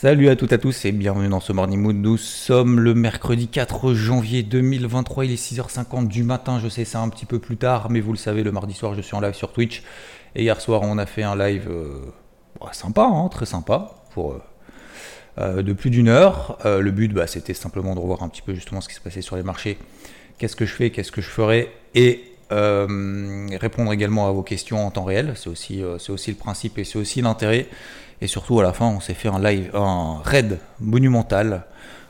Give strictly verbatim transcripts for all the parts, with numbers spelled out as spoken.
Salut à toutes et à tous et bienvenue dans ce Morning Mood. Nous sommes le mercredi quatre janvier deux mille vingt-trois, il est six heures cinquante du matin, je sais ça un petit peu plus tard, mais vous le savez, le mardi soir je suis en live sur Twitch. Et hier soir on a fait un live euh, bah, sympa, hein, très sympa, pour, euh, de plus d'une heure. Euh, le but bah, c'était simplement de revoir un petit peu justement ce qui se passait sur les marchés, qu'est-ce que je fais, qu'est-ce que je ferai, et euh, répondre également à vos questions en temps réel. C'est aussi, euh, c'est aussi le principe et c'est aussi l'intérêt. Et surtout à la fin, on s'est fait un live, un raid monumental,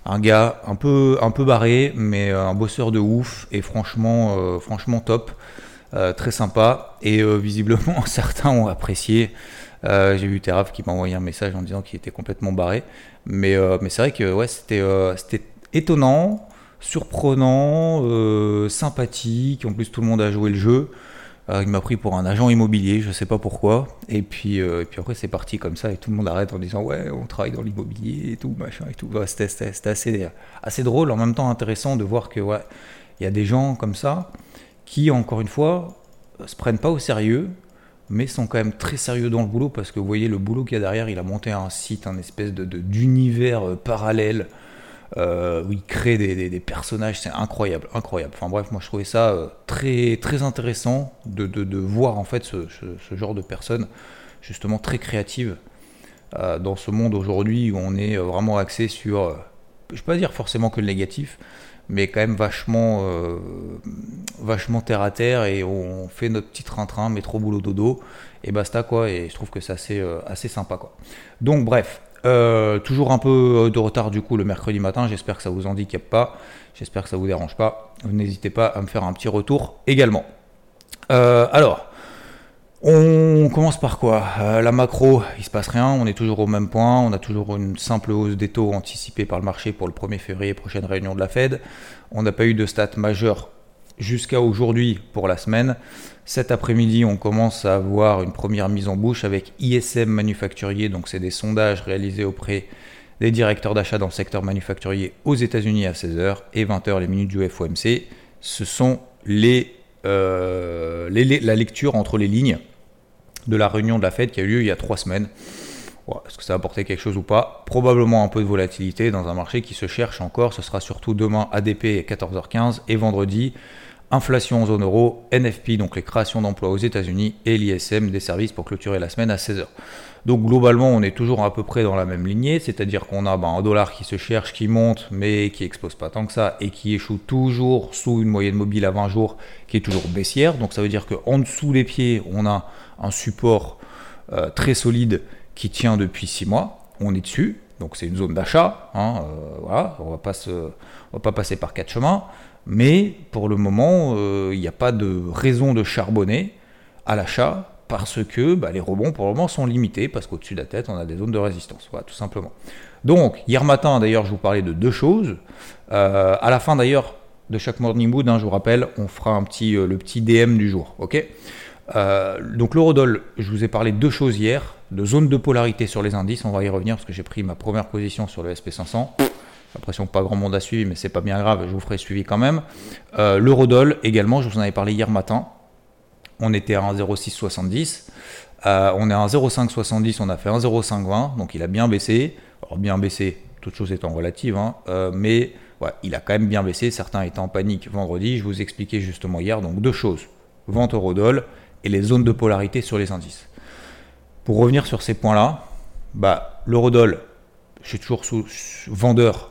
un gars un peu, un peu barré, mais un bosseur de ouf et franchement, euh, franchement top, euh, très sympa. Et euh, visiblement, certains ont apprécié. Euh, j'ai vu Teraf qui m'a envoyé un message en disant qu'il était complètement barré, mais euh, mais c'est vrai que ouais, c'était, euh, c'était étonnant, surprenant, euh, sympathique. En plus, tout le monde a joué le jeu. Il m'a pris pour un agent immobilier, je sais pas pourquoi. Et puis, euh, et puis après, c'est parti comme ça et tout le monde arrête en disant ouais, on travaille dans l'immobilier et tout, machin et tout. Bah, c'était, c'était, c'était assez, assez drôle, en même temps intéressant de voir que ouais, y a des gens comme ça qui, encore une fois, se prennent pas au sérieux, mais sont quand même très sérieux dans le boulot parce que vous voyez le boulot qu'il y a derrière. Il a monté un site, un espèce de, de, d'univers parallèle euh, où il crée des, des, des personnages, c'est incroyable, incroyable. Enfin bref, moi je trouvais ça euh, très très intéressant de, de, de voir en fait ce, ce, ce genre de personnes justement très créatives euh, dans ce monde aujourd'hui où on est vraiment axé sur, euh, je ne peux pas dire forcément que le négatif, mais quand même vachement, euh, vachement terre à terre et on fait notre petit train-train, métro, boulot, dodo et basta quoi. Et je trouve que c'est assez, euh, assez sympa quoi. Donc bref. Euh, toujours un peu de retard du coup le mercredi matin, j'espère que ça vous handicape pas, j'espère que ça vous dérange pas, n'hésitez pas à me faire un petit retour également. Euh, alors, on commence par quoi ? euh, La macro, il se passe rien, on est toujours au même point, on a toujours une simple hausse des taux anticipée par le marché pour le premier février, prochaine réunion de la Fed, on n'a pas eu de stats majeures jusqu'à aujourd'hui pour la semaine. Cet après-midi, on commence à avoir une première mise en bouche avec I S M manufacturier. Donc, c'est des sondages réalisés auprès des directeurs d'achat dans le secteur manufacturier aux États-Unis à seize heures et vingt heures, les minutes du F O M C. Ce sont les, euh, les, les, la lecture entre les lignes de la réunion de la Fed qui a eu lieu il y a trois semaines. Wow, est-ce que ça a apporté quelque chose ou pas ? Probablement un peu de volatilité dans un marché qui se cherche encore. Ce sera surtout demain A D P quatorze heures quinze et vendredi. Inflation en zone euro, N F P, donc les créations d'emplois aux États-Unis et l'I S M des services pour clôturer la semaine à seize heures. Donc globalement, on est toujours à peu près dans la même lignée, c'est-à-dire qu'on a ben, un dollar qui se cherche, qui monte, mais qui n'explose pas tant que ça et qui échoue toujours sous une moyenne mobile à vingt jours qui est toujours baissière. Donc ça veut dire qu'en dessous des pieds, on a un support euh, très solide qui tient depuis six mois. On est dessus, donc c'est une zone d'achat. Hein, euh, voilà, on ne va pas passer par quatre chemins. Mais pour le moment, il euh, n'y a pas de raison de charbonner à l'achat parce que bah, les rebonds pour le moment sont limités parce qu'au-dessus de la tête, on a des zones de résistance, voilà, tout simplement. Donc, hier matin, d'ailleurs, je vous parlais de deux choses. Euh, à la fin, d'ailleurs, de chaque Morning Mood, hein, je vous rappelle, on fera un petit, euh, le petit D M du jour. Okay euh, donc, l'eurodoll, je vous ai parlé de deux choses hier, de zones de polarité sur les indices. On va y revenir parce que j'ai pris ma première position sur le S P cinq cents. J'ai l'impression que pas grand monde a suivi, mais c'est pas bien grave, je vous ferai suivi quand même. Euh, L'eurodoll également, je vous en avais parlé hier matin. On était à un virgule zéro six soixante-dix. Euh, on est à un virgule zéro cinq soixante-dix, on a fait un virgule zéro cinq vingt, donc il a bien baissé. Alors bien baissé, toute chose étant relative, hein, euh, mais ouais, il a quand même bien baissé. Certains étaient en panique vendredi, je vous expliquais justement hier. Donc deux choses, vente eurodoll et les zones de polarité sur les indices. Pour revenir sur ces points-là, bah, l'eurodoll, je suis toujours sous, sous vendeur.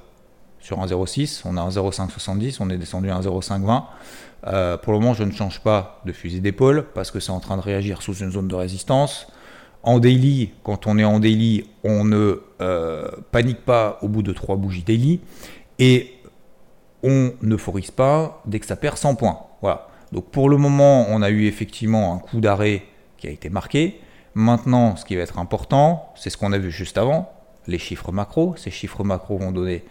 Sur un virgule zéro six, on a un virgule zéro cinq soixante-dix, on est descendu à un virgule zéro cinq vingt. Euh, pour le moment, je ne change pas de fusil d'épaule parce que c'est en train de réagir sous une zone de résistance. En daily, quand on est en daily, on ne euh, panique pas au bout de trois bougies daily et on n'euphorise pas dès que ça perd cent points. Voilà. Donc pour le moment, on a eu effectivement un coup d'arrêt qui a été marqué. Maintenant, ce qui va être important, c'est ce qu'on a vu juste avant, les chiffres macro. Ces chiffres macro vont donner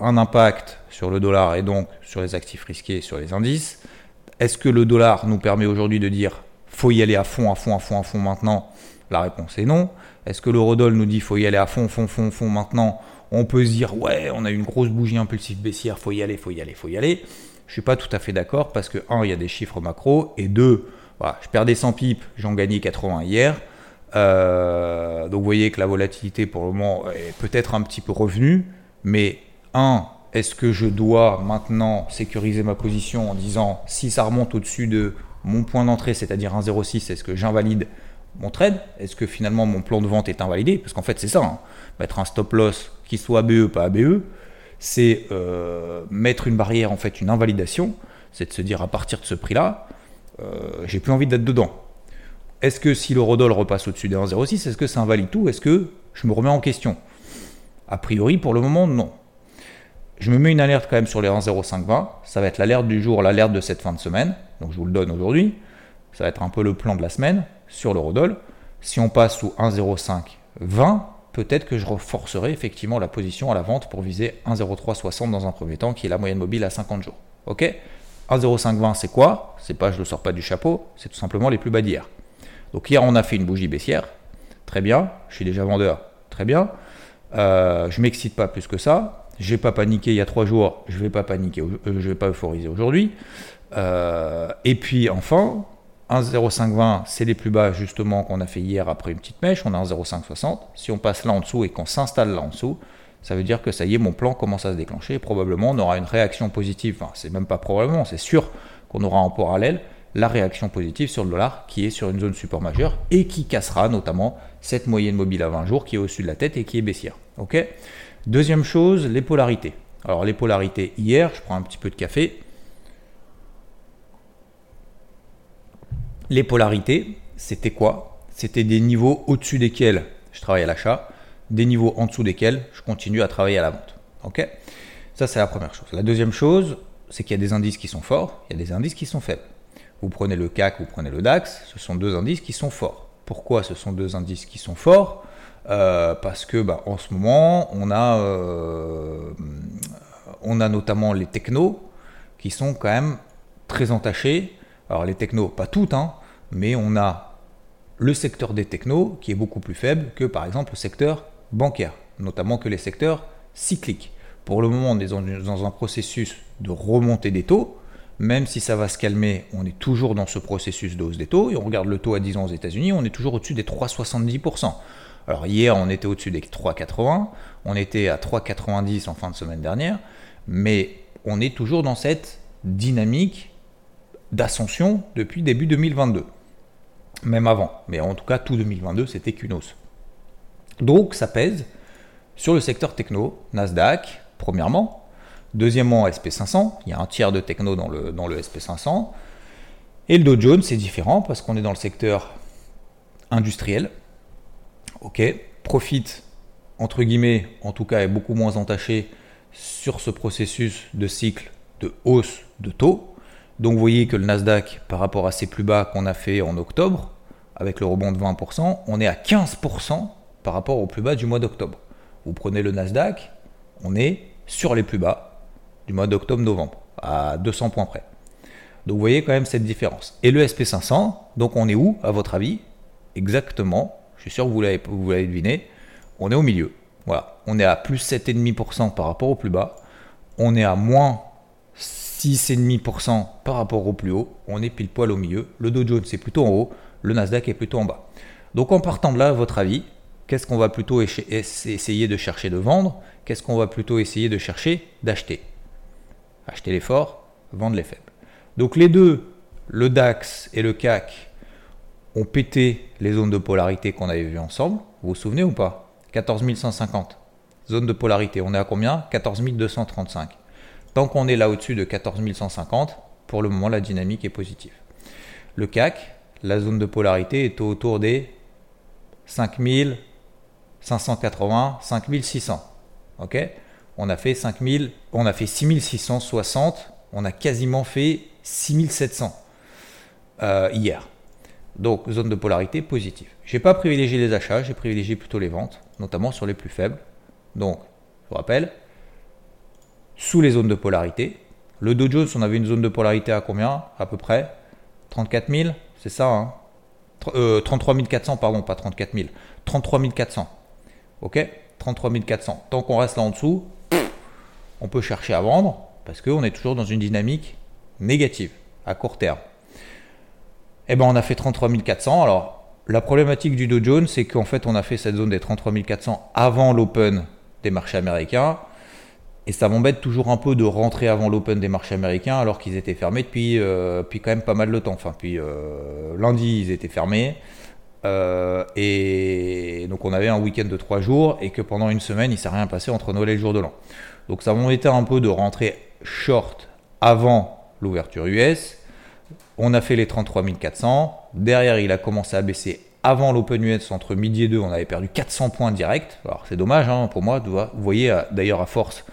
un impact sur le dollar et donc sur les actifs risqués et sur les indices. Est-ce que le dollar nous permet aujourd'hui de dire faut y aller à fond, à fond, à fond, à fond maintenant ? La réponse est non. Est-ce que l'eurodoll nous dit faut y aller à fond, fond, fond, fond maintenant ? On peut se dire ouais, on a une grosse bougie impulsive baissière, faut y aller, faut y aller, faut y aller. Je suis pas tout à fait d'accord parce que un, il y a des chiffres macro et deux, voilà, je perdais cent pips, j'en gagnais quatre-vingts hier. Euh, donc vous voyez que la volatilité pour le moment est peut-être un petit peu revenue, mais un, est-ce que je dois maintenant sécuriser ma position en disant si ça remonte au-dessus de mon point d'entrée, c'est-à-dire un virgule zéro six, est-ce que j'invalide mon trade? Est-ce que finalement mon plan de vente est invalidé? Parce qu'en fait c'est ça, hein. Mettre un stop loss qui soit A B E, pas A B E, c'est euh, mettre une barrière, en fait une invalidation, c'est de se dire à partir de ce prix-là, euh, j'ai plus envie d'être dedans. Est-ce que si l'eurodoll repasse au-dessus des un virgule zéro six, est-ce que ça invalide tout? Est-ce que je me remets en question? A priori, pour le moment, non. Je me mets une alerte quand même sur les un virgule zéro cinq vingt. Ça va être l'alerte du jour, l'alerte de cette fin de semaine. Donc je vous le donne aujourd'hui. Ça va être un peu le plan de la semaine sur l'eurodoll. Si on passe sous un virgule zéro cinq vingt, peut-être que je reforcerai effectivement la position à la vente pour viser un virgule zéro trois soixante dans un premier temps, qui est la moyenne mobile à cinquante jours. Ok, un virgule zéro cinq vingt, c'est quoi? C'est pas, je le sors pas du chapeau, c'est tout simplement les plus bas d'hier. Donc hier, on a fait une bougie baissière, très bien, je suis déjà vendeur, très bien, euh, je ne m'excite pas plus que ça, je n'ai pas paniqué il y a trois jours, je ne vais pas paniquer, euh, je ne vais pas euphoriser aujourd'hui, euh, et puis enfin, un virgule zéro cinq vingt, c'est les plus bas justement qu'on a fait hier après une petite mèche, on a un virgule zéro cinq soixante, si on passe là en dessous et qu'on s'installe là en dessous, ça veut dire que ça y est, mon plan commence à se déclencher, et probablement on aura une réaction positive, enfin c'est même pas probablement, c'est sûr qu'on aura en parallèle la réaction positive sur le dollar qui est sur une zone support majeure et qui cassera notamment cette moyenne mobile à vingt jours qui est au-dessus de la tête et qui est baissière. Okay, deuxième chose, les polarités. Alors les polarités hier, je prends un petit peu de café. Les polarités, c'était quoi? C'était des niveaux au-dessus desquels je travaille à l'achat, des niveaux en dessous desquels je continue à travailler à la vente. Okay, ça c'est la première chose. La deuxième chose, c'est qu'il y a des indices qui sont forts, il y a des indices qui sont faibles. Vous prenez le C A C, vous prenez le DAX, ce sont deux indices qui sont forts. Pourquoi ce sont deux indices qui sont forts? euh, Parce que bah, en ce moment, on a, euh, on a notamment les technos qui sont quand même très entachés. Alors les technos, pas toutes, hein, mais on a le secteur des technos qui est beaucoup plus faible que par exemple le secteur bancaire, notamment que les secteurs cycliques. Pour le moment, on est dans un processus de remontée des taux. Même si ça va se calmer, on est toujours dans ce processus de hausse des taux. Et on regarde le taux à dix ans aux États-Unis, on est toujours au-dessus des trois virgule soixante-dix pour cent. Alors hier, on était au-dessus des trois virgule quatre-vingts, on était à trois virgule quatre-vingt-dix en fin de semaine dernière, mais on est toujours dans cette dynamique d'ascension depuis début deux mille vingt-deux, même avant. Mais en tout cas, tout deux mille vingt-deux, c'était qu'une hausse. Donc ça pèse sur le secteur techno, Nasdaq, premièrement. Deuxièmement, S P cinq cents, il y a un tiers de techno dans le, dans le S P cinq cents. Et le Dow Jones, c'est différent parce qu'on est dans le secteur industriel. Ok, profit, entre guillemets, en tout cas, est beaucoup moins entaché sur ce processus de cycle de hausse de taux. Donc, vous voyez que le Nasdaq, par rapport à ses plus bas qu'on a fait en octobre, avec le rebond de vingt pour cent, on est à quinze pour cent par rapport aux plus bas du mois d'octobre. Vous prenez le Nasdaq, on est sur les plus bas du mois d'octobre-novembre, à deux cents points près. Donc vous voyez quand même cette différence. Et le S P cinq cents, donc on est où, à votre avis? Exactement, je suis sûr que vous l'avez, vous l'avez deviné, on est au milieu. Voilà, on est à plus sept virgule cinq pour cent par rapport au plus bas, on est à moins six virgule cinq pour cent par rapport au plus haut, on est pile poil au milieu, le Dow Jones c'est plutôt en haut, le Nasdaq est plutôt en bas. Donc en partant de là, à votre avis, qu'est-ce qu'on va plutôt essayer de chercher de vendre? Qu'est-ce qu'on va plutôt essayer de chercher d'acheter? Acheter les forts, vendre les faibles. Donc les deux, le DAX et le C A C, ont pété les zones de polarité qu'on avait vues ensemble. Vous vous souvenez ou pas? quatorze mille cent cinquante. Zone de polarité, on est à combien? quatorze mille deux cent trente-cinq. Tant qu'on est là au-dessus de quatorze mille cent cinquante, pour le moment la dynamique est positive. Le C A C, la zone de polarité est autour des cinq mille cinq cent quatre-vingts, cinq mille six cents. Ok ? On a fait cinq mille, on a fait six mille six cent soixante, on a quasiment fait six mille sept cents euh, hier. Donc zone de polarité positive. Je n'ai pas privilégié les achats, j'ai privilégié plutôt les ventes, notamment sur les plus faibles. Donc, je vous rappelle, sous les zones de polarité, le Dow Jones, on avait une zone de polarité à combien? À peu près trente-quatre mille, c'est ça hein? euh, trente-trois mille quatre cents, pardon, pas trente-quatre mille, trente-trois mille quatre cents. Ok, trente-trois mille quatre cents. Tant qu'on reste là en dessous, on peut chercher à vendre parce qu'on est toujours dans une dynamique négative à court terme. Et ben on a fait trente-trois mille quatre cents. Alors la problématique du Dow Jones, c'est qu'en fait, on a fait cette zone des trente-trois mille quatre cents avant l'open des marchés américains. Et ça m'embête toujours un peu de rentrer avant l'open des marchés américains, alors qu'ils étaient fermés depuis, euh, depuis quand même pas mal de temps. Enfin, puis euh, lundi, ils étaient fermés. Euh, et donc, on avait un week-end de trois jours et que pendant une semaine, il ne s'est rien passé entre Noël et le jour de l'an. Donc, ça m'embêtait un peu de rentrer short avant l'ouverture U S. On a fait les trente-trois mille quatre cents. Derrière, il a commencé à baisser. Avant l'Open U S, entre midi et deux, on avait perdu quatre cents points directs. Alors, c'est dommage hein, pour moi. Vous voyez, d'ailleurs, à force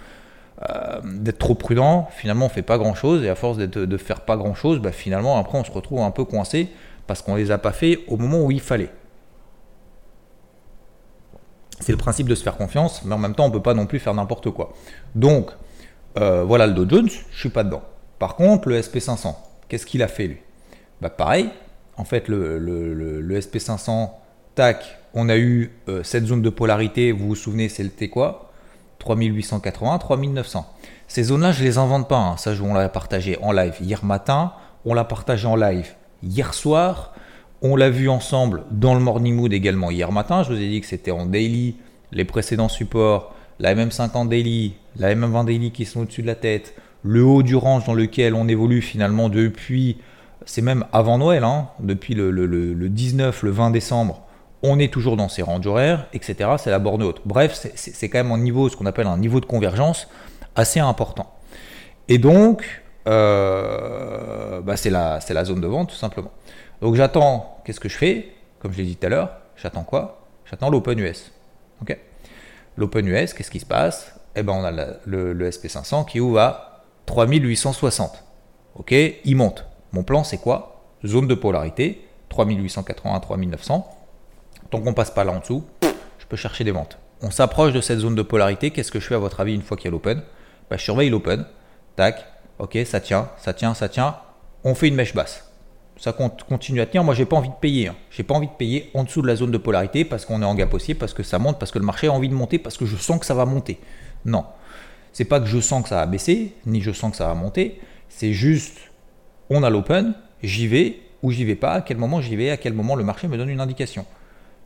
Euh, d'être trop prudent, finalement on fait pas grand chose, et à force d'être, de faire pas grand chose, bah finalement après on se retrouve un peu coincé parce qu'on les a pas fait au moment où il fallait. C'est le principe de se faire confiance, mais en même temps on peut pas non plus faire n'importe quoi. Donc euh, voilà, le Dow Jones, je suis pas dedans. Par contre, le S P cinq cents, qu'est-ce qu'il a fait lui? Bah pareil, en fait le, le, le, le S P cinq cents, tac, on a eu euh, cette zone de polarité, vous vous souvenez, c'était quoi, trois mille huit cent quatre-vingts, trois mille neuf cents. Ces zones-là, je ne les invente pas. Hein. Ça, on l'a partagé en live hier matin. On l'a partagé en live hier soir. On l'a vu ensemble dans le Morning Mood également hier matin. Je vous ai dit que c'était en daily. Les précédents supports, la M M cinquante daily, la M M vingt daily qui sont au-dessus de la tête. Le haut du range dans lequel on évolue finalement depuis, c'est même avant Noël, hein, depuis le, le, le, le dix-neuf, le vingt décembre. On est toujours dans ces ranges horaires, et cetera. C'est la borne haute. Bref, c'est, c'est, c'est quand même un niveau, ce qu'on appelle un niveau de convergence assez important. Et donc, euh, bah c'est, la, c'est la zone de vente tout simplement. Donc j'attends, qu'est-ce que je fais? Comme je l'ai dit tout à l'heure, j'attends quoi? J'attends l'Open U S. Okay, l'Open U S, qu'est-ce qui se passe? Eh ben, on a la, le, le S P cinq cents qui ouvre à trois mille huit cent soixante. Ok, il monte. Mon plan, c'est quoi? Zone de polarité, trois mille huit cent quatre-vingts, trois mille neuf cents. Tant qu'on ne passe pas là en dessous, je peux chercher des ventes. On s'approche de cette zone de polarité. Qu'est-ce que je fais à votre avis une fois qu'il y a l'open? Bah, je surveille l'open. Tac. Ok, ça tient, ça tient, ça tient. On fait une mèche basse. Ça continue à tenir. Moi, je n'ai pas envie de payer. Hein. Je n'ai pas envie de payer en dessous de la zone de polarité parce qu'on est en gap haussier, parce que ça monte, parce que le marché a envie de monter, parce que je sens que ça va monter. Non. Ce n'est pas que je sens que ça va baisser, ni je sens que ça va monter. C'est juste, on a l'open, j'y vais ou j'y vais pas. À quel moment j'y vais? À quel moment le marché me donne une indication?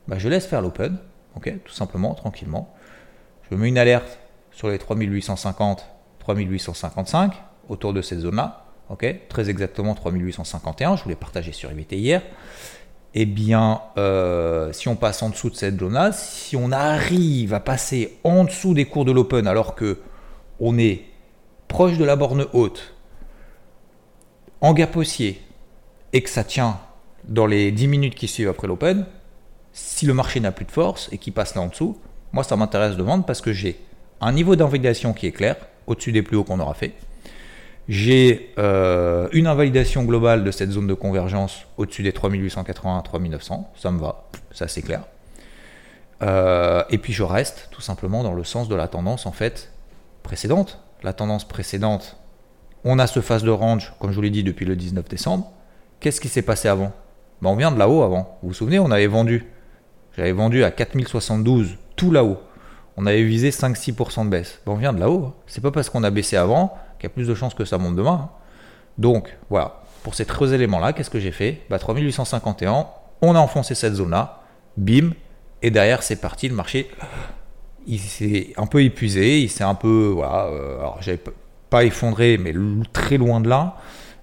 Bah, je laisse faire l'open, okay, tout simplement, tranquillement. Je mets une alerte sur les trois mille huit cent cinquante, trois mille huit cent cinquante-cinq, autour de cette zone-là, okay, très exactement trois mille huit cent cinquante et un, je vous l'ai partagé sur I V T hier. Eh bien, euh, si on passe en dessous de cette zone-là, si on arrive à passer en dessous des cours de l'open, alors que on est proche de la borne haute, en gap haussier, et que ça tient dans les dix minutes qui suivent après l'open, si le marché n'a plus de force et qu'il passe là en dessous, moi ça m'intéresse de vendre parce que j'ai un niveau d'invalidation qui est clair, au-dessus des plus hauts qu'on aura fait. J'ai euh, une invalidation globale de cette zone de convergence au-dessus des trois mille huit cent quatre-vingts à trois mille neuf cents, ça me va, ça c'est clair. Euh, et puis je reste tout simplement dans le sens de la tendance en fait précédente. La tendance précédente, on a ce phase de range, comme je vous l'ai dit, depuis le dix-neuf décembre. Qu'est-ce qui s'est passé avant? Ben, on vient de là-haut avant. Vous vous souvenez, on avait vendu. J'avais vendu à quatre mille soixante-douze, tout là-haut. On avait visé cinq à six pour cent de baisse. Ben, on vient de là-haut. C'est pas parce qu'on a baissé avant qu'il y a plus de chances que ça monte demain. Donc, voilà. Pour ces trois éléments-là, qu'est-ce que j'ai fait? Bah, trois mille huit cent cinquante et un, on a enfoncé cette zone-là. Bim. Et derrière, c'est parti. Le marché, il s'est un peu épuisé. Il s'est un peu, voilà. Euh, alors, j'avais pas effondré, mais très loin de là.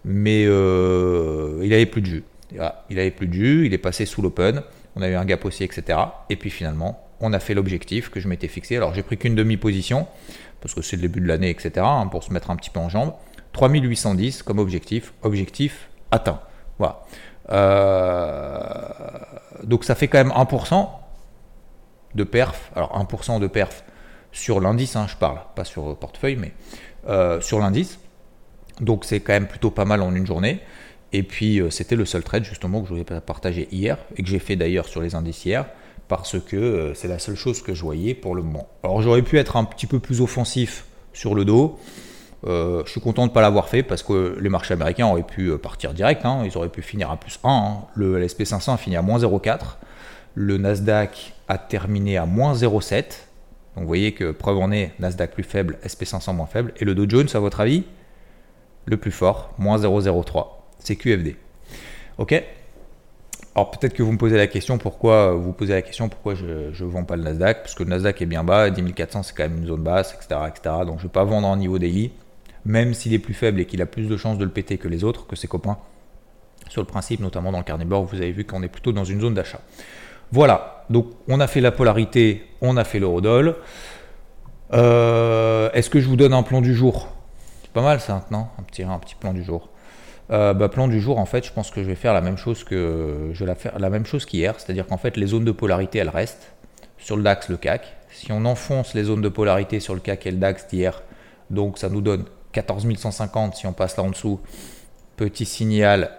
Mais euh, il avait plus de jus. Voilà. Il avait plus de jus. Il est passé sous l'open. On a eu un gap haussier, et cetera. Et puis finalement, on a fait l'objectif que je m'étais fixé. Alors, j'ai pris qu'une demi-position, parce que c'est le début de l'année, et cetera, hein, pour se mettre un petit peu en jambes. trois mille huit cent dix comme objectif. Objectif atteint. Voilà. Euh... Donc, ça fait quand même un pour cent de perf. Alors, un pour cent de perf sur l'indice, hein, je parle, pas sur le portefeuille, mais euh, sur l'indice. Donc, c'est quand même plutôt pas mal en une journée. Et puis, c'était le seul trade justement que je voulais partager hier et que j'ai fait d'ailleurs sur les indices hier parce que c'est la seule chose que je voyais pour le moment. Alors, j'aurais pu être un petit peu plus offensif sur le dos. Euh, je suis content de ne pas l'avoir fait parce que les marchés américains auraient pu partir direct. Hein. Ils auraient pu finir à plus un. Hein. Le S and P cinq cents a fini à moins zéro virgule quatre. Le Nasdaq a terminé à moins zéro virgule sept. Donc, vous voyez que preuve en est, Nasdaq plus faible, S and P cinq cents moins faible. Et le Dow Jones, à votre avis, le plus fort, moins zéro virgule zéro trois. C'est Q F D. Ok, Alors peut-être que vous me posez la question, pourquoi vous posez la question, pourquoi je ne vends pas le Nasdaq, parce que le Nasdaq est bien bas, dix mille quatre cents c'est quand même une zone basse, et cetera, et cetera. Donc je ne vais pas vendre en niveau daily, même s'il est plus faible et qu'il a plus de chances de le péter que les autres, que ses copains, sur le principe, notamment dans le carnivore, vous avez vu qu'on est plutôt dans une zone d'achat. Voilà, donc on a fait la polarité, on a fait l'eurodoll. Euh, est-ce que je vous donne un plan du jour ? C'est pas mal ça, non ? Un petit, un petit plan du jour. Euh, bah, plan du jour, en fait, je pense que je vais faire la même chose que je vais la faire la même chose qu'hier, c'est-à-dire qu'en fait les zones de polarité elles restent sur le DAX, le C A C. Si on enfonce les zones de polarité sur le C A C et le DAX d'hier, donc ça nous donne quatorze mille cent cinquante si on passe là en dessous. Petit signal,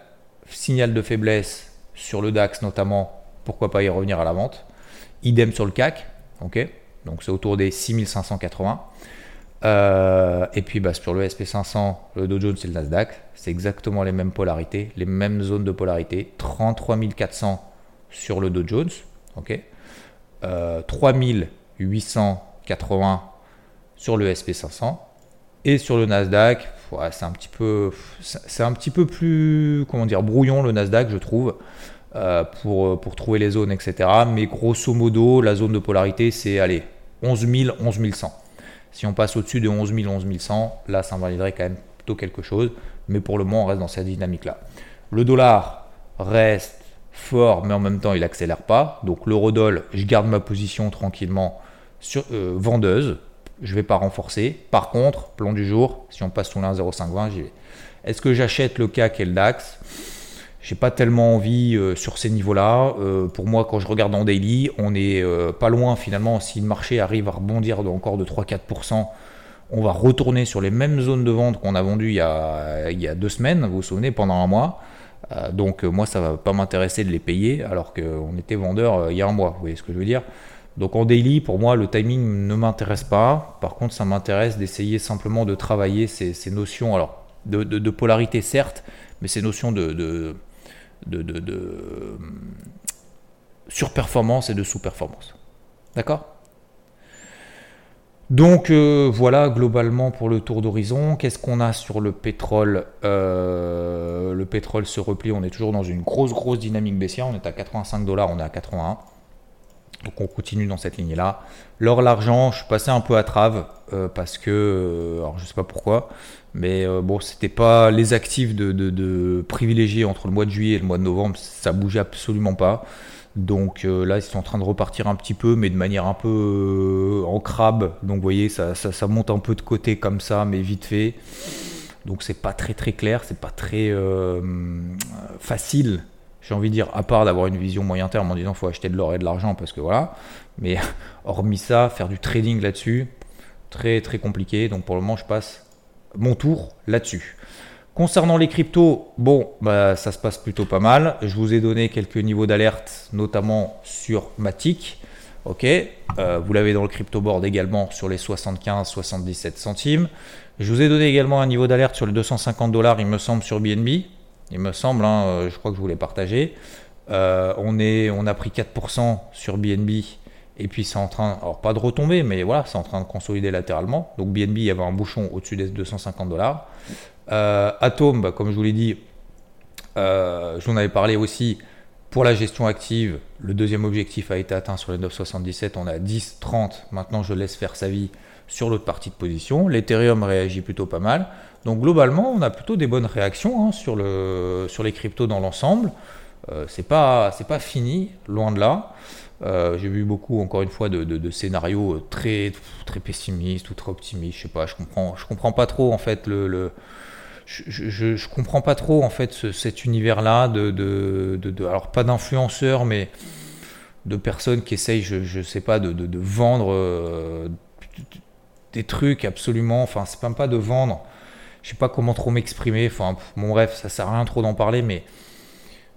signal de faiblesse sur le DAX notamment, pourquoi pas y revenir à la vente. Idem sur le C A C, ok. Donc c'est autour des six mille cinq cent quatre-vingts. Euh, et puis bah, sur le S P cinq cents, le Dow Jones et le Nasdaq, c'est exactement les mêmes polarités, les mêmes zones de polarité. trente-trois mille quatre cents sur le Dow Jones, ok. Euh, trois mille huit cent quatre-vingts sur le S P cinq cents. Et sur le Nasdaq, ouais, c'est un petit peu, c'est un petit peu plus, comment dire, brouillon le Nasdaq, je trouve, euh, pour, pour trouver les zones, et cetera. Mais grosso modo, la zone de polarité, c'est allez, onze mille, onze mille cent. Si on passe au-dessus de onze mille, onze mille cent, là, ça invaliderait quand même plutôt quelque chose. Mais pour le moment, on reste dans cette dynamique-là. Le dollar reste fort, mais en même temps, il n'accélère pas. Donc l'eurodoll, je garde ma position tranquillement sur, euh, vendeuse. Je ne vais pas renforcer. Par contre, plan du jour, si on passe sous l'un virgule zéro cinq vingt, j'y vais. Est-ce que j'achète le C A C et le DAX ? Je n'ai pas tellement envie euh, sur ces niveaux-là. Euh, pour moi, quand je regarde en daily, on n'est euh, pas loin finalement. Si le marché arrive à rebondir de, encore de trois à quatre pour cent, on va retourner sur les mêmes zones de vente qu'on a vendues il y a, il y a deux semaines, vous vous souvenez, pendant un mois. Euh, donc euh, moi, ça ne va pas m'intéresser de les payer alors qu'on était vendeur euh, il y a un mois. Vous voyez ce que je veux dire ? Donc en daily, pour moi, le timing ne m'intéresse pas. Par contre, ça m'intéresse d'essayer simplement de travailler ces, ces notions, alors de, de, de polarité certes, mais ces notions de, de, de, de, de surperformance et de sous-performance. D'accord ? Donc euh, voilà globalement pour le tour d'horizon. Qu'est-ce qu'on a sur le pétrole ? euh, Le pétrole se replie. On est toujours dans une grosse grosse dynamique baissière. On est à quatre-vingt-cinq dollars, on est à quatre-vingt-un. Donc on continue dans cette lignée-là. L'or, l'argent, je suis passé un peu à trave euh, parce que, euh, alors je ne sais pas pourquoi, mais euh, bon, c'était pas les actifs de, de, de privilégiés entre le mois de juillet et le mois de novembre, ça bougeait absolument pas. Donc euh, là, ils sont en train de repartir un petit peu, mais de manière un peu euh, en crabe. Donc vous voyez, ça, ça, ça monte un peu de côté comme ça, mais vite fait. Donc c'est pas très très clair, c'est pas très euh, facile. J'ai envie de dire, à part d'avoir une vision moyen terme en disant qu'il faut acheter de l'or et de l'argent parce que voilà, mais hormis ça, faire du trading là-dessus, très très compliqué. Donc pour le moment, je passe mon tour là-dessus. Concernant les cryptos, bon, bah, ça se passe plutôt pas mal. Je vous ai donné quelques niveaux d'alerte, notamment sur Matic. Ok, euh, vous l'avez dans le crypto board également sur les soixante-quinze, soixante-dix-sept centimes. Je vous ai donné également un niveau d'alerte sur les deux cent cinquante dollars, il me semble, sur B N B. Il me semble, hein, je crois que je vous l'ai partagé. Euh, on, est, on a pris quatre pour cent sur B N B et puis c'est en train, alors pas de retomber, mais voilà, c'est en train de consolider latéralement. Donc B N B, il y avait un bouchon au-dessus des deux cent cinquante dollars. Euh, Atom, bah, comme je vous l'ai dit, euh, je vous en avais parlé aussi pour la gestion active. Le deuxième objectif a été atteint sur les neuf virgule soixante-dix-sept. On est à dix virgule trente. Maintenant, je laisse faire sa vie sur l'autre partie de position. L'Ethereum réagit plutôt pas mal. Donc globalement, on a plutôt des bonnes réactions hein, sur, le, sur les cryptos dans l'ensemble. Euh, c'est pas, c'est pas fini, loin de là. Euh, j'ai vu beaucoup, encore une fois, de, de, de scénarios très, très pessimistes ou très optimistes. Je sais pas, je comprends, je comprends pas trop en fait le, le je, je, je comprends pas trop en fait ce, cet univers-là de, de, de, de alors pas d'influenceurs, mais de personnes qui essayent, je, je sais pas, de, de, de vendre. Euh, des trucs absolument, enfin c'est même pas de vendre, je sais pas comment trop m'exprimer, enfin bon bref, ça sert à rien trop d'en parler, mais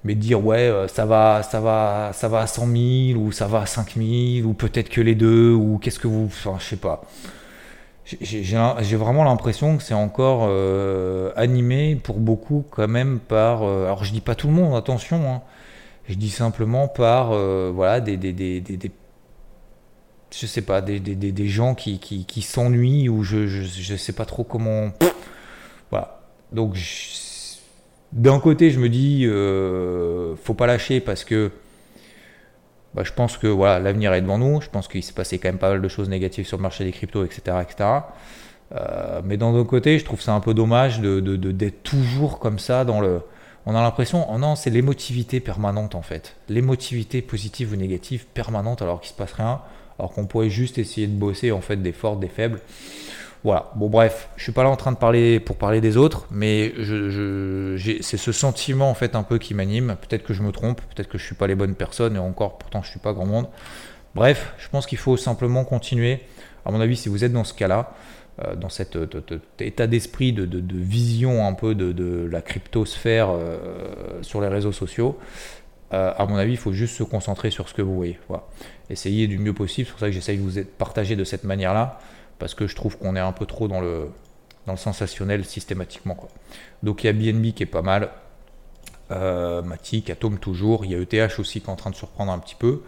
mais dire ouais ça va ça va ça va à cent mille ou ça va à cinq mille ou peut-être que les deux ou qu'est-ce que vous, enfin je sais pas, j'ai, j'ai, j'ai vraiment l'impression que c'est encore euh, animé pour beaucoup quand même par, euh, alors je dis pas tout le monde, attention, hein, je dis simplement par euh, voilà des des des, des, des je sais pas, des, des, des, des gens qui, qui, qui s'ennuient ou je, je, je sais pas trop comment... Voilà. Donc, je... D'un côté, je me dis, euh, faut pas lâcher parce que bah, je pense que voilà, l'avenir est devant nous. Je pense qu'il s'est passé quand même pas mal de choses négatives sur le marché des cryptos, et cetera, et cetera. Euh, mais d'un autre côté, je trouve ça un peu dommage de, de, de, d'être toujours comme ça dans le. On a l'impression, oh non, c'est l'émotivité permanente en fait, l'émotivité positive ou négative permanente alors qu'il se passe rien, alors qu'on pourrait juste essayer de bosser en fait des forts, des faibles. Voilà, bon bref, je suis pas là en train de parler pour parler des autres, mais je, je, j'ai, c'est ce sentiment en fait un peu qui m'anime. Peut-être que je me trompe, peut-être que je suis pas les bonnes personnes, et encore pourtant je suis pas grand monde. Bref, je pense qu'il faut simplement continuer. À mon avis, si vous êtes dans ce cas-là, euh, dans cet euh, état d'esprit de, de, de vision un peu de, de la cryptosphère euh, sur les réseaux sociaux, Euh, à mon avis, il faut juste se concentrer sur ce que vous voyez. Voilà. Essayez du mieux possible. C'est pour ça que j'essaye de vous partager de cette manière-là, parce que je trouve qu'on est un peu trop dans le, dans le sensationnel systématiquement, quoi. Donc il y a B N B qui est pas mal, euh, Matic, Atom toujours, il y a E T H aussi qui est en train de surprendre un petit peu,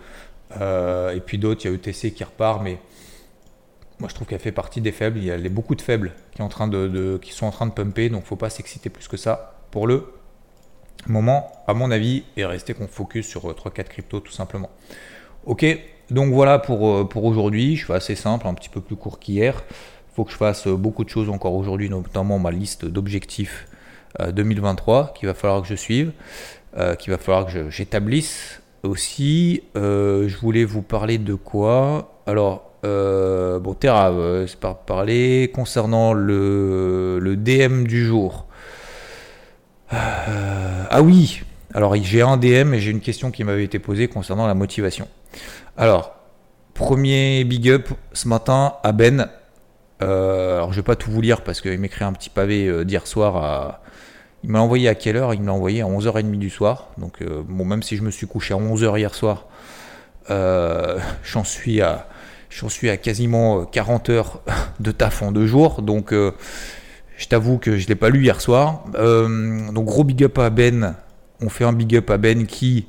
euh, et puis d'autres, il y a E T C qui repart, mais moi je trouve qu'elle fait partie des faibles. Il y a les, beaucoup de faibles qui, en train de, de, qui sont en train de pumper, donc faut pas s'exciter plus que ça pour le moment, à mon avis, et rester qu'on focus sur trois quatre cryptos tout simplement. Ok, donc voilà pour, pour aujourd'hui. Je fais assez simple, un petit peu plus court qu'hier. Il faut que je fasse beaucoup de choses encore aujourd'hui, notamment ma liste d'objectifs deux mille vingt-trois qu'il va falloir que je suive, euh, qu'il va falloir que je, j'établisse aussi. Euh, je voulais vous parler de quoi ? Alors, euh, bon, Teraf, euh, c'est pas parler concernant le, le D M du jour. Euh, ah oui, alors j'ai un D M et j'ai une question qui m'avait été posée concernant la motivation. Alors, premier big up ce matin à Ben. Euh, alors je vais pas tout vous lire parce qu'il m'écrit un petit pavé euh, d'hier soir. À... Il m'a envoyé à quelle heure ? Il me l'a envoyé à onze heures trente du soir. Donc euh, bon, même si je me suis couché à onze heures hier soir, euh, j'en suis à, j'en suis à quasiment quarante heures de taf en deux jours. Donc... Euh, je t'avoue que je ne l'ai pas lu hier soir. Euh, donc gros big up à Ben. On fait un big up à Ben qui,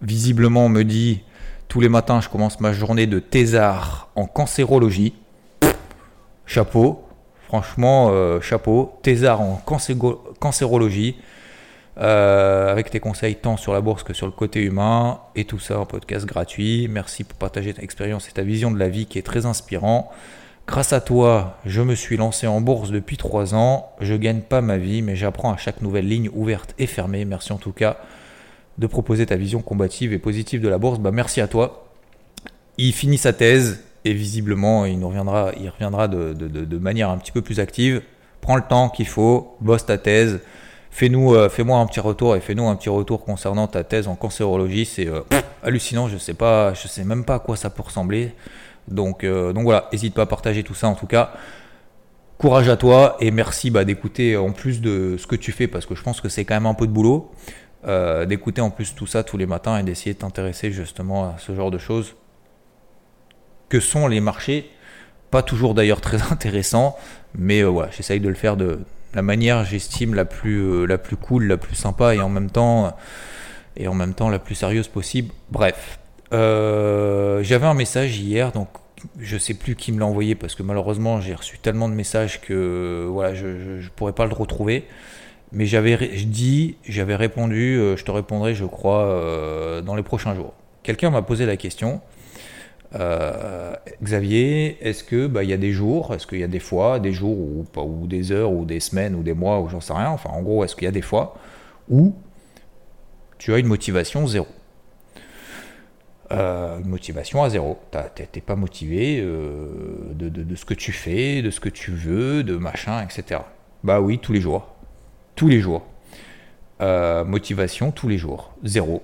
visiblement, me dit « Tous les matins, je commence ma journée de thésard en cancérologie. » Chapeau. Franchement, euh, chapeau. Thésard en cancé- cancérologie. Euh, avec tes conseils tant sur la bourse que sur le côté humain. Et tout ça en podcast gratuit. Merci pour partager ta expérience et ta vision de la vie qui est très inspirant. Grâce à toi, je me suis lancé en bourse depuis trois ans. Je gagne pas ma vie, mais j'apprends à chaque nouvelle ligne ouverte et fermée. Merci en tout cas de proposer ta vision combative et positive de la bourse. Bah, merci à toi. Il finit sa thèse et visiblement, il nous reviendra, il reviendra de, de, de, de manière un petit peu plus active. Prends le temps qu'il faut, bosse ta thèse. Fais-nous, euh, fais-moi un petit retour et fais-nous un petit retour concernant ta thèse en cancérologie. C'est euh, hallucinant, je sais pas, je sais même pas à quoi ça peut ressembler. Donc, euh, donc voilà, n'hésite pas à partager tout ça en tout cas. Courage à toi et merci bah, d'écouter en plus de ce que tu fais parce que je pense que c'est quand même un peu de boulot euh, d'écouter en plus tout ça tous les matins et d'essayer de t'intéresser justement à ce genre de choses que sont les marchés. Pas toujours d'ailleurs très intéressants, mais euh, voilà, j'essaye de le faire de la manière j'estime la plus, euh, la plus cool, la plus sympa et en même temps, et en même temps la plus sérieuse possible. Bref. Euh, j'avais un message hier, donc je sais plus qui me l'a envoyé parce que malheureusement j'ai reçu tellement de messages que voilà, je ne pourrais pas le retrouver. Mais j'avais je dis, j'avais répondu, euh, je te répondrai, je crois, euh, dans les prochains jours. Quelqu'un m'a posé la question, euh, Xavier, est-ce que bah, y a des jours, est-ce qu'il y a des fois, des jours ou pas, ou des heures ou des semaines ou des mois ou j'en sais rien. Enfin, en gros, est-ce qu'il y a des fois où tu as une motivation zéro? Euh, une motivation à zéro. T'as, t'es, t'es pas motivé euh, de, de, de ce que tu fais, de ce que tu veux, de machin, et cetera. Bah oui, tous les jours. Tous les jours. Euh, motivation tous les jours. Zéro.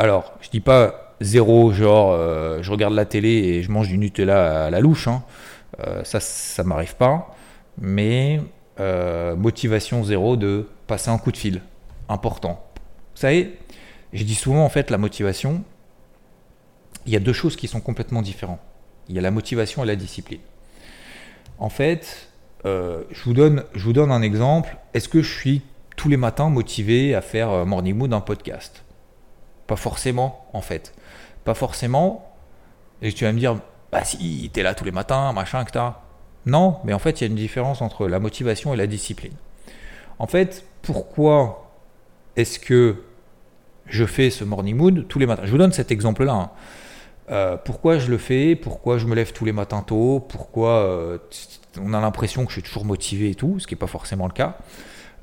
Alors, je dis pas zéro, genre euh, je regarde la télé et je mange du Nutella à la louche. Hein. Euh, ça, ça m'arrive pas. Mais euh, motivation zéro de passer un coup de fil. Important. Vous savez, je dis souvent en fait la motivation. Il y a deux choses qui sont complètement différentes. Il y a la motivation et la discipline. En fait, euh, je vous donne, je vous donne un exemple. Est-ce que je suis tous les matins motivé à faire Morning Mood un podcast ? Pas forcément, en fait. Pas forcément. Et tu vas me dire, bah si, t'es là tous les matins, machin, et cetera. Non, mais en fait, il y a une différence entre la motivation et la discipline. En fait, pourquoi est-ce que je fais ce morning mood tous les matins? Je vous donne cet exemple-là. Hein. Euh, pourquoi je le fais? Pourquoi je me lève tous les matins tôt? Pourquoi euh, on a l'impression que je suis toujours motivé et tout, ce qui n'est pas forcément le cas,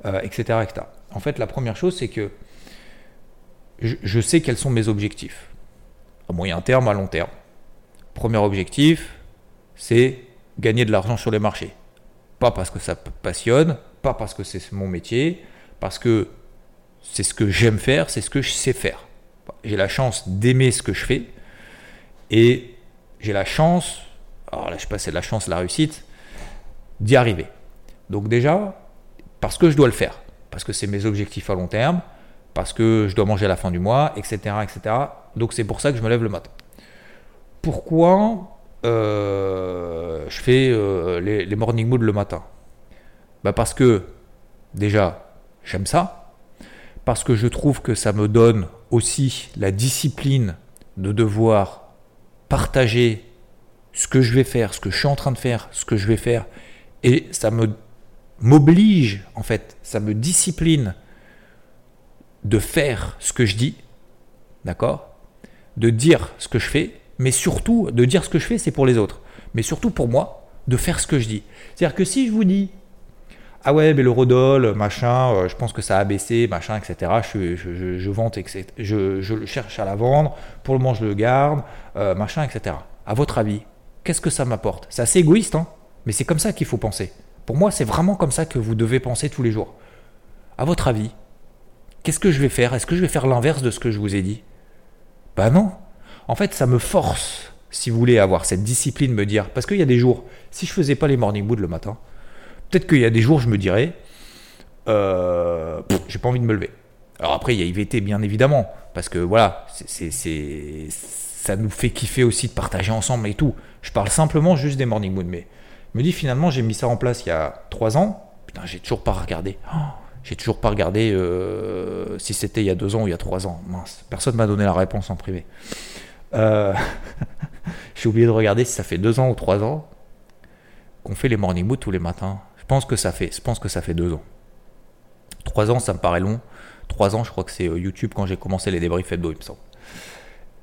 euh, et cetera, et cetera. En fait, la première chose, c'est que je, je sais quels sont mes objectifs, à moyen terme, à long terme. Premier objectif, c'est gagner de l'argent sur les marchés. Pas parce que ça me passionne, pas parce que c'est mon métier, parce que c'est ce que j'aime faire, c'est ce que je sais faire. J'ai la chance d'aimer ce que je fais et j'ai la chance, alors là je sais pas, c'est la chance, la réussite, d'y arriver. Donc déjà, parce que je dois le faire, parce que c'est mes objectifs à long terme, parce que je dois manger à la fin du mois, et cetera, et cetera. Donc c'est pour ça que je me lève le matin. Pourquoi euh, je fais euh, les, les morning moods le matin? Bah parce que déjà, j'aime ça. Parce que je trouve que ça me donne aussi la discipline de devoir partager ce que je vais faire, ce que je suis en train de faire, ce que je vais faire. Et ça me m'oblige, en fait, ça me discipline de faire ce que je dis, d'accord ? De dire ce que je fais, mais surtout, de dire ce que je fais, c'est pour les autres. Mais surtout pour moi, de faire ce que je dis. C'est-à-dire que si je vous dis... Ah ouais, mais le Rodol, machin, euh, je pense que ça a baissé, machin, et cetera. Je, je, je, je vante, et cetera. Je, je cherche à la vendre, pour le moment je le garde, euh, machin, et cetera. À votre avis, qu'est-ce que ça m'apporte? C'est assez égoïste, hein, mais c'est comme ça qu'il faut penser. Pour moi, c'est vraiment comme ça que vous devez penser tous les jours. À votre avis, qu'est-ce que je vais faire? Est-ce que je vais faire l'inverse de ce que je vous ai dit? Ben non. En fait, ça me force, si vous voulez, à avoir cette discipline, me dire, parce qu'il y a des jours, si je faisais pas les morning moods le matin, peut-être qu'il y a des jours, je me dirais, euh, pff, j'ai pas envie de me lever. Alors après, il y a I V T, bien évidemment, parce que voilà, c'est, c'est, c'est, ça nous fait kiffer aussi de partager ensemble et tout. Je parle simplement juste des morning moods, mais je me dis finalement, j'ai mis ça en place il y a trois ans. Putain, j'ai toujours pas regardé. Oh, j'ai toujours pas regardé euh, si c'était il y a deux ans ou il y a trois ans. Mince, personne m'a donné la réponse en privé. Euh, j'ai oublié de regarder si ça fait deux ans ou trois ans qu'on fait les morning moods tous les matins. Je pense que ça fait, je pense que ça fait deux ans. Trois ans, ça me paraît long. Trois ans, je crois que c'est YouTube quand j'ai commencé les débriefs hebdo, il me semble.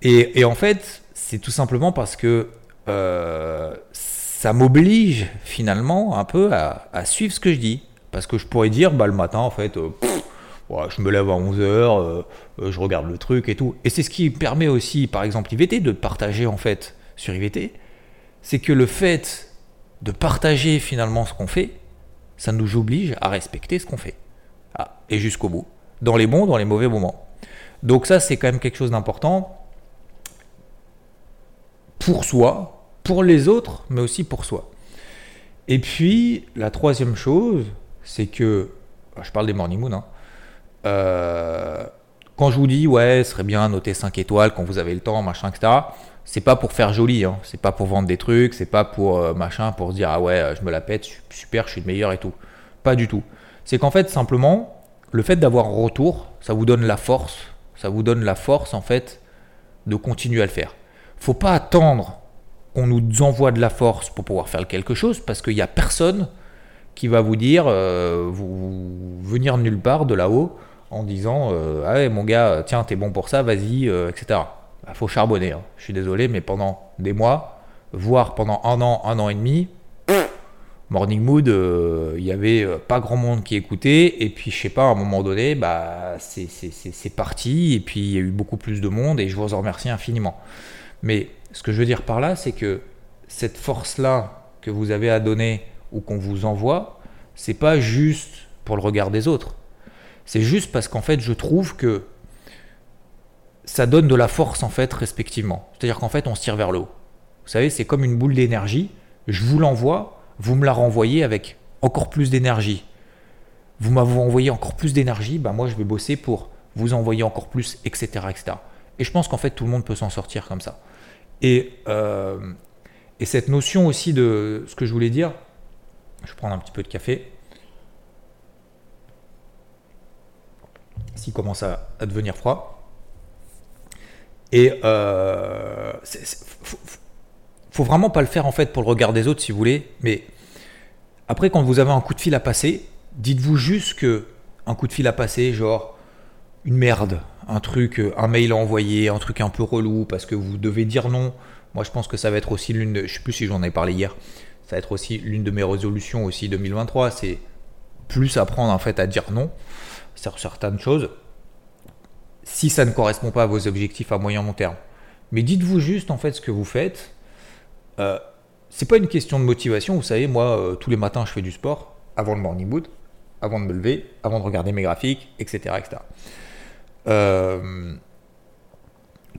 Et, et en fait, c'est tout simplement parce que euh, ça m'oblige finalement un peu à, à suivre ce que je dis. Parce que je pourrais dire, bah, le matin, en fait, euh, pff, ouais, je me lève à onze heures, euh, euh, je regarde le truc et tout. Et c'est ce qui permet aussi, par exemple, I V T, de partager en fait sur I V T. C'est que le fait de partager finalement ce qu'on fait, ça nous oblige à respecter ce qu'on fait. Ah, et jusqu'au bout. Dans les bons, dans les mauvais moments. Donc ça, c'est quand même quelque chose d'important pour soi, pour les autres, mais aussi pour soi. Et puis, la troisième chose, c'est que... Je parle des morning moon. Hein, euh, quand je vous dis, ouais, ce serait bien noter cinq étoiles quand vous avez le temps, machin, et cetera, c'est pas pour faire joli, hein. C'est pas pour vendre des trucs, c'est pas pour euh, machin, pour se dire ah ouais, je me la pète, super, je suis le meilleur et tout. Pas du tout. C'est qu'en fait, simplement, le fait d'avoir un retour, ça vous donne la force, ça vous donne la force en fait de continuer à le faire. Faut pas attendre qu'on nous envoie de la force pour pouvoir faire quelque chose parce qu'il n'y a personne qui va vous dire, euh, vous, vous venir nulle part de là-haut en disant euh, ah ouais, mon gars, tiens, t'es bon pour ça, vas-y, euh, et cetera. Il faut charbonner, hein. Je suis désolé, mais pendant des mois, voire pendant un an, un an et demi, morning mood, il euh, n'y avait pas grand monde qui écoutait, et puis je sais pas, à un moment donné, bah, c'est, c'est, c'est, c'est parti, et puis il y a eu beaucoup plus de monde, et je vous en remercie infiniment. Mais ce que je veux dire par là, c'est que cette force-là que vous avez à donner, ou qu'on vous envoie, c'est pas juste pour le regard des autres, c'est juste parce qu'en fait, je trouve que ça donne de la force en fait respectivement. C'est-à-dire qu'en fait, on se tire vers le haut. Vous savez, c'est comme une boule d'énergie. Je vous l'envoie, vous me la renvoyez avec encore plus d'énergie. Vous m'avez envoyé encore plus d'énergie, bah moi je vais bosser pour vous envoyer encore plus, et cetera, et cetera. Et je pense qu'en fait, tout le monde peut s'en sortir comme ça. Et, euh, et cette notion aussi de ce que je voulais dire, je vais prendre un petit peu de café. S'il commence à, à devenir froid. Et euh, c'est, c'est, faut, faut vraiment pas le faire en fait pour le regard des autres si vous voulez. Mais après, quand vous avez un coup de fil à passer, dites-vous juste que un coup de fil à passer, genre une merde, un truc, un mail à envoyer, un truc un peu relou parce que vous devez dire non. Moi, je pense que ça va être aussi l'une, de, je sais plus si j'en ai parlé hier, ça va être aussi l'une de mes résolutions aussi deux mille vingt-trois, c'est plus apprendre en fait à dire non sur certaines choses si ça ne correspond pas à vos objectifs à moyen long terme. Mais dites-vous juste en fait ce que vous faites. Euh, c'est pas une question de motivation, vous savez, moi euh, tous les matins je fais du sport avant le morning wood, avant de me lever, avant de regarder mes graphiques, et cetera, et cetera. Euh,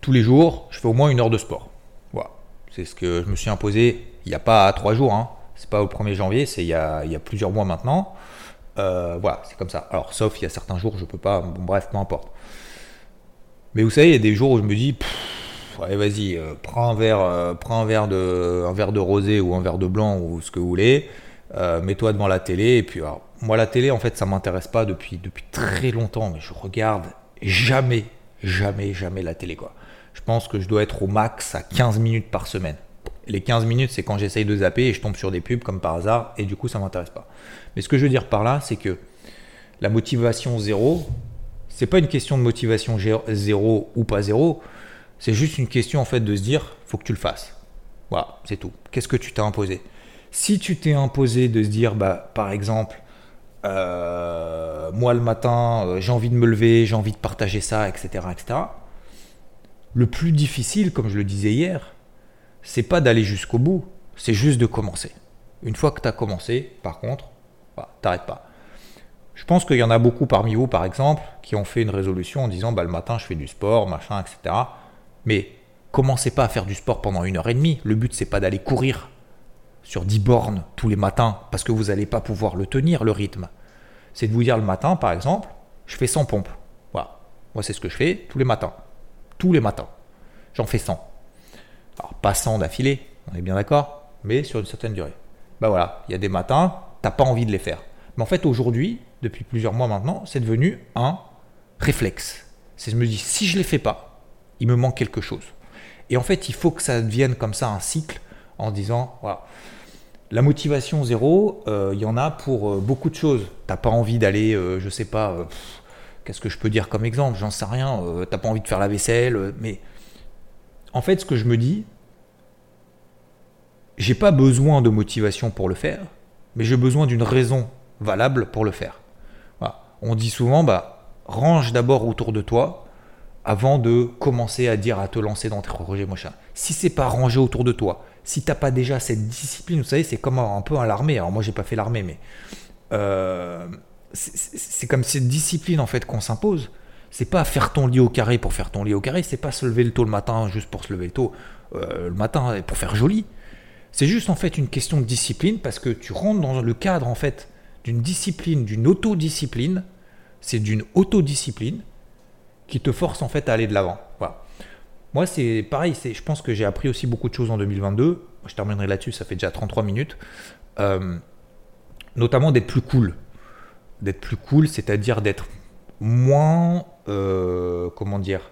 tous les jours, je fais au moins une heure de sport. Voilà. C'est ce que je me suis imposé il n'y a pas trois jours, hein. C'est pas au premier janvier, c'est il y a, il y a plusieurs mois maintenant. Euh, voilà, c'est comme ça. Alors, sauf il y a certains jours, je peux pas, bon, bref, peu importe. Mais vous savez, il y a des jours où je me dis, pff, allez, vas-y, euh, prends, un verre, euh, prends un, verre de, un verre de rosé ou un verre de blanc ou ce que vous voulez, euh, mets-toi devant la télé. Et puis, alors, moi, la télé, en fait, ça m'intéresse pas depuis, depuis très longtemps, mais je regarde. Jamais, jamais, jamais la télé, quoi. Je pense que je dois être au max à quinze minutes par semaine. Les quinze minutes, c'est quand j'essaye de zapper et je tombe sur des pubs comme par hasard et du coup, ça ne m'intéresse pas. Mais ce que je veux dire par là, c'est que la motivation zéro, c'est pas une question de motivation zéro ou pas zéro, c'est juste une question en fait de se dire, faut que tu le fasses. Voilà, c'est tout. Qu'est-ce que tu t'es imposé ? Si tu t'es imposé de se dire, bah, par exemple, Euh, moi le matin euh, j'ai envie de me lever, j'ai envie de partager ça, etc., etc. Le plus difficile, comme je le disais hier, c'est pas d'aller jusqu'au bout, c'est juste de commencer. Une fois que tu as commencé, par contre, bah, t'arrêtes pas. Je pense qu'il y en a beaucoup parmi vous, par exemple, qui ont fait une résolution en disant bah, le matin je fais du sport, machin, etc. Mais commencez pas à faire du sport pendant une heure et demie. Le but, c'est pas d'aller courir sur dix bornes tous les matins, parce que vous n'allez pas pouvoir le tenir, le rythme. C'est de vous dire le matin, par exemple, je fais cent pompes. Voilà. Moi, c'est ce que je fais tous les matins. Tous les matins. J'en fais cent. Alors, pas cent d'affilée, on est bien d'accord, mais sur une certaine durée. Ben voilà, il y a des matins, tu n'as pas envie de les faire. Mais en fait, aujourd'hui, depuis plusieurs mois maintenant, c'est devenu un réflexe. C'est je me dis, si je ne les fais pas, il me manque quelque chose. Et en fait, il faut que ça devienne comme ça un cycle, en disant, voilà. La motivation zéro, euh, il y en a pour euh, beaucoup de choses. T'as pas envie d'aller, euh, je sais pas, euh, pff, qu'est-ce que je peux dire comme exemple, j'en sais rien, euh, t'as pas envie de faire la vaisselle, euh, mais en fait, ce que je me dis, j'ai pas besoin de motivation pour le faire, mais j'ai besoin d'une raison valable pour le faire. Voilà. On dit souvent, bah, range d'abord autour de toi avant de commencer à dire, à te lancer dans tes projets, machin. Si c'est pas rangé autour de toi, si tu n'as pas déjà cette discipline, vous savez, c'est comme un, un peu à l'armée. Alors moi, j'ai pas fait l'armée, mais euh, c'est, c'est comme cette discipline en fait qu'on s'impose. C'est pas faire ton lit au carré pour faire ton lit au carré. C'est pas se lever le tôt le matin juste pour se lever le tôt euh, le matin pour faire joli. C'est juste en fait une question de discipline, parce que tu rentres dans le cadre en fait d'une discipline, d'une autodiscipline. C'est d'une autodiscipline qui te force en fait à aller de l'avant. Voilà. Moi, c'est pareil, c'est, je pense que j'ai appris aussi beaucoup de choses en deux mille vingt-deux. Je terminerai là-dessus, ça fait déjà trente-trois minutes. Euh, notamment d'être plus cool. D'être plus cool, c'est-à-dire d'être moins... Euh, comment dire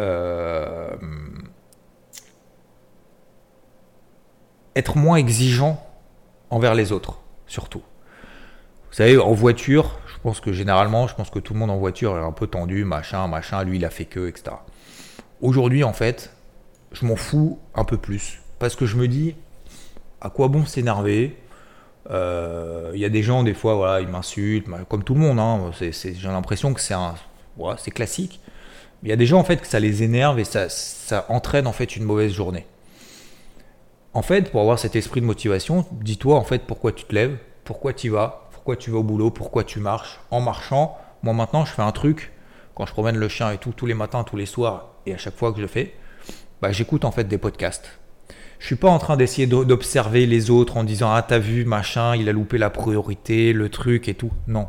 euh, être moins exigeant envers les autres, surtout. Vous savez, en voiture, je pense que généralement, je pense que tout le monde en voiture est un peu tendu, machin, machin, lui, il a fait que, et cetera. Aujourd'hui, en fait, je m'en fous un peu plus, parce que je me dis, à quoi bon s'énerver ? Euh, y a des gens, des fois, voilà, ils m'insultent, comme tout le monde, hein, c'est, c'est, j'ai l'impression que c'est, un, ouais, c'est classique. Il y a des gens, en fait, que ça les énerve et ça, ça entraîne, en fait, une mauvaise journée. En fait, pour avoir cet esprit de motivation, dis-toi, en fait, pourquoi tu te lèves, pourquoi tu y vas, pourquoi tu vas au boulot, pourquoi tu marches. En marchant, moi, maintenant, je fais un truc, quand je promène le chien et tout, tous les matins, tous les soirs, et à chaque fois que je le fais, bah, j'écoute en fait des podcasts. Je suis pas en train d'essayer d'observer les autres en disant « Ah, t'as vu, machin, il a loupé la priorité, le truc et tout. » Non,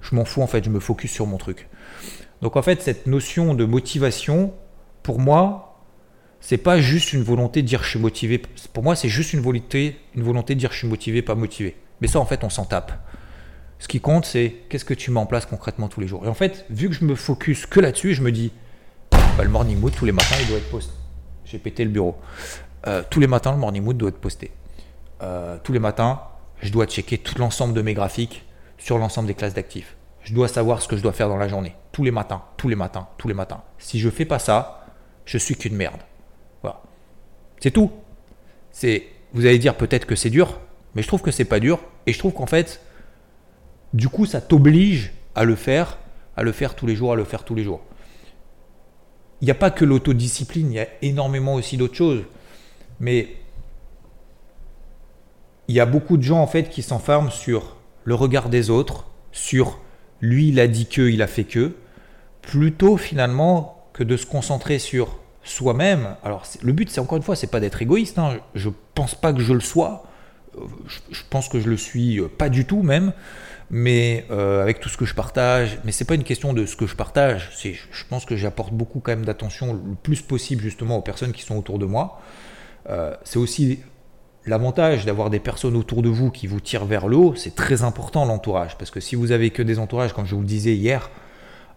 je m'en fous en fait, je me focus sur mon truc. Donc en fait, cette notion de motivation, pour moi, c'est pas juste une volonté de dire « je suis motivé ». Pour moi, c'est juste une volonté, une volonté de dire « je suis motivé, pas motivé ». Mais ça, en fait, on s'en tape. Ce qui compte, c'est qu'est-ce que tu mets en place concrètement tous les jours. Et en fait, vu que je me focus que là-dessus, je me dis bah, le morning mood, tous les matins, il doit être posté. J'ai pété le bureau. Euh, tous les matins, le morning mood doit être posté. Euh, tous les matins, je dois checker tout l'ensemble de mes graphiques sur l'ensemble des classes d'actifs. je dois savoir ce que je dois faire dans la journée. Tous les matins, tous les matins, tous les matins. Si je ne fais pas ça, je suis qu'une merde. Voilà. C'est tout. C'est, vous allez dire peut-être que c'est dur, mais je trouve que c'est pas dur. Et je trouve qu'en fait, du coup, ça t'oblige à le faire, à le faire tous les jours, à le faire tous les jours. Il n'y a pas que l'autodiscipline, il y a énormément aussi d'autres choses. Mais il y a beaucoup de gens en fait qui s'enferment sur le regard des autres, sur lui il a dit que, il a fait que, plutôt finalement que de se concentrer sur soi-même. Alors le but, c'est encore une fois, c'est pas d'être égoïste, hein. Je pense pas que je le sois, je, je pense que je le suis pas du tout même, mais euh, avec tout ce que je partage, mais c'est pas une question de ce que je partage, c'est, je pense que j'apporte beaucoup quand même d'attention le plus possible justement aux personnes qui sont autour de moi. Euh, c'est aussi l'avantage d'avoir des personnes autour de vous qui vous tirent vers le haut, c'est très important l'entourage, parce que si vous avez que des entourages, comme je vous le disais hier,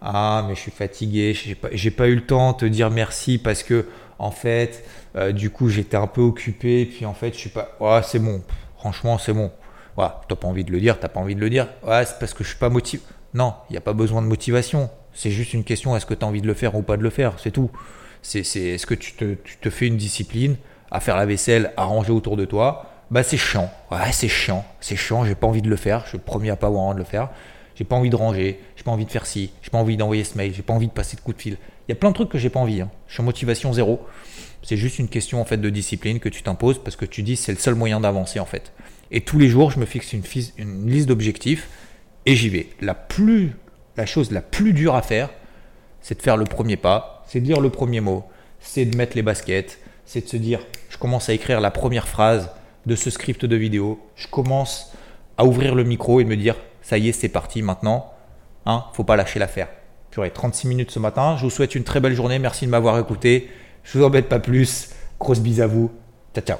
ah mais je suis fatigué, j'ai pas, j'ai pas eu le temps de te dire merci parce que en fait, euh, du coup j'étais un peu occupé, puis en fait je suis pas, oh, c'est bon, franchement c'est bon, voilà, t'as pas envie de le dire, t'as pas envie de le dire, ouais, c'est parce que je suis pas motivé. Non, il n'y a pas besoin de motivation, c'est juste une question, est-ce que t'as envie de le faire ou pas de le faire, c'est tout. C'est, c'est, est-ce que tu te, tu te fais une discipline à faire la vaisselle, à ranger autour de toi, bah c'est chiant, ouais c'est chiant, c'est chiant, j'ai pas envie de le faire, je suis le premier à pas avoir envie de le faire, j'ai pas envie de ranger, j'ai pas envie de faire ci, j'ai pas envie d'envoyer ce mail, j'ai pas envie de passer de coup de fil, il y a plein de trucs que j'ai pas envie, hein. Je suis en motivation zéro, c'est juste une question en fait de discipline que tu t'imposes parce que tu dis c'est le seul moyen d'avancer en fait, et tous les jours je me fixe une, fise, une liste d'objectifs et j'y vais. La, plus, la chose la plus dure à faire, c'est de faire le premier pas, c'est de dire le premier mot, c'est de mettre les baskets, c'est de se dire, je commence à écrire la première phrase de ce script de vidéo, je commence à ouvrir le micro et me dire, ça y est, c'est parti maintenant, hein, faut pas lâcher l'affaire. Purée, trente-six minutes ce matin, je vous souhaite une très belle journée, merci de m'avoir écouté, je vous embête pas plus, grosse bise à vous, ciao ciao.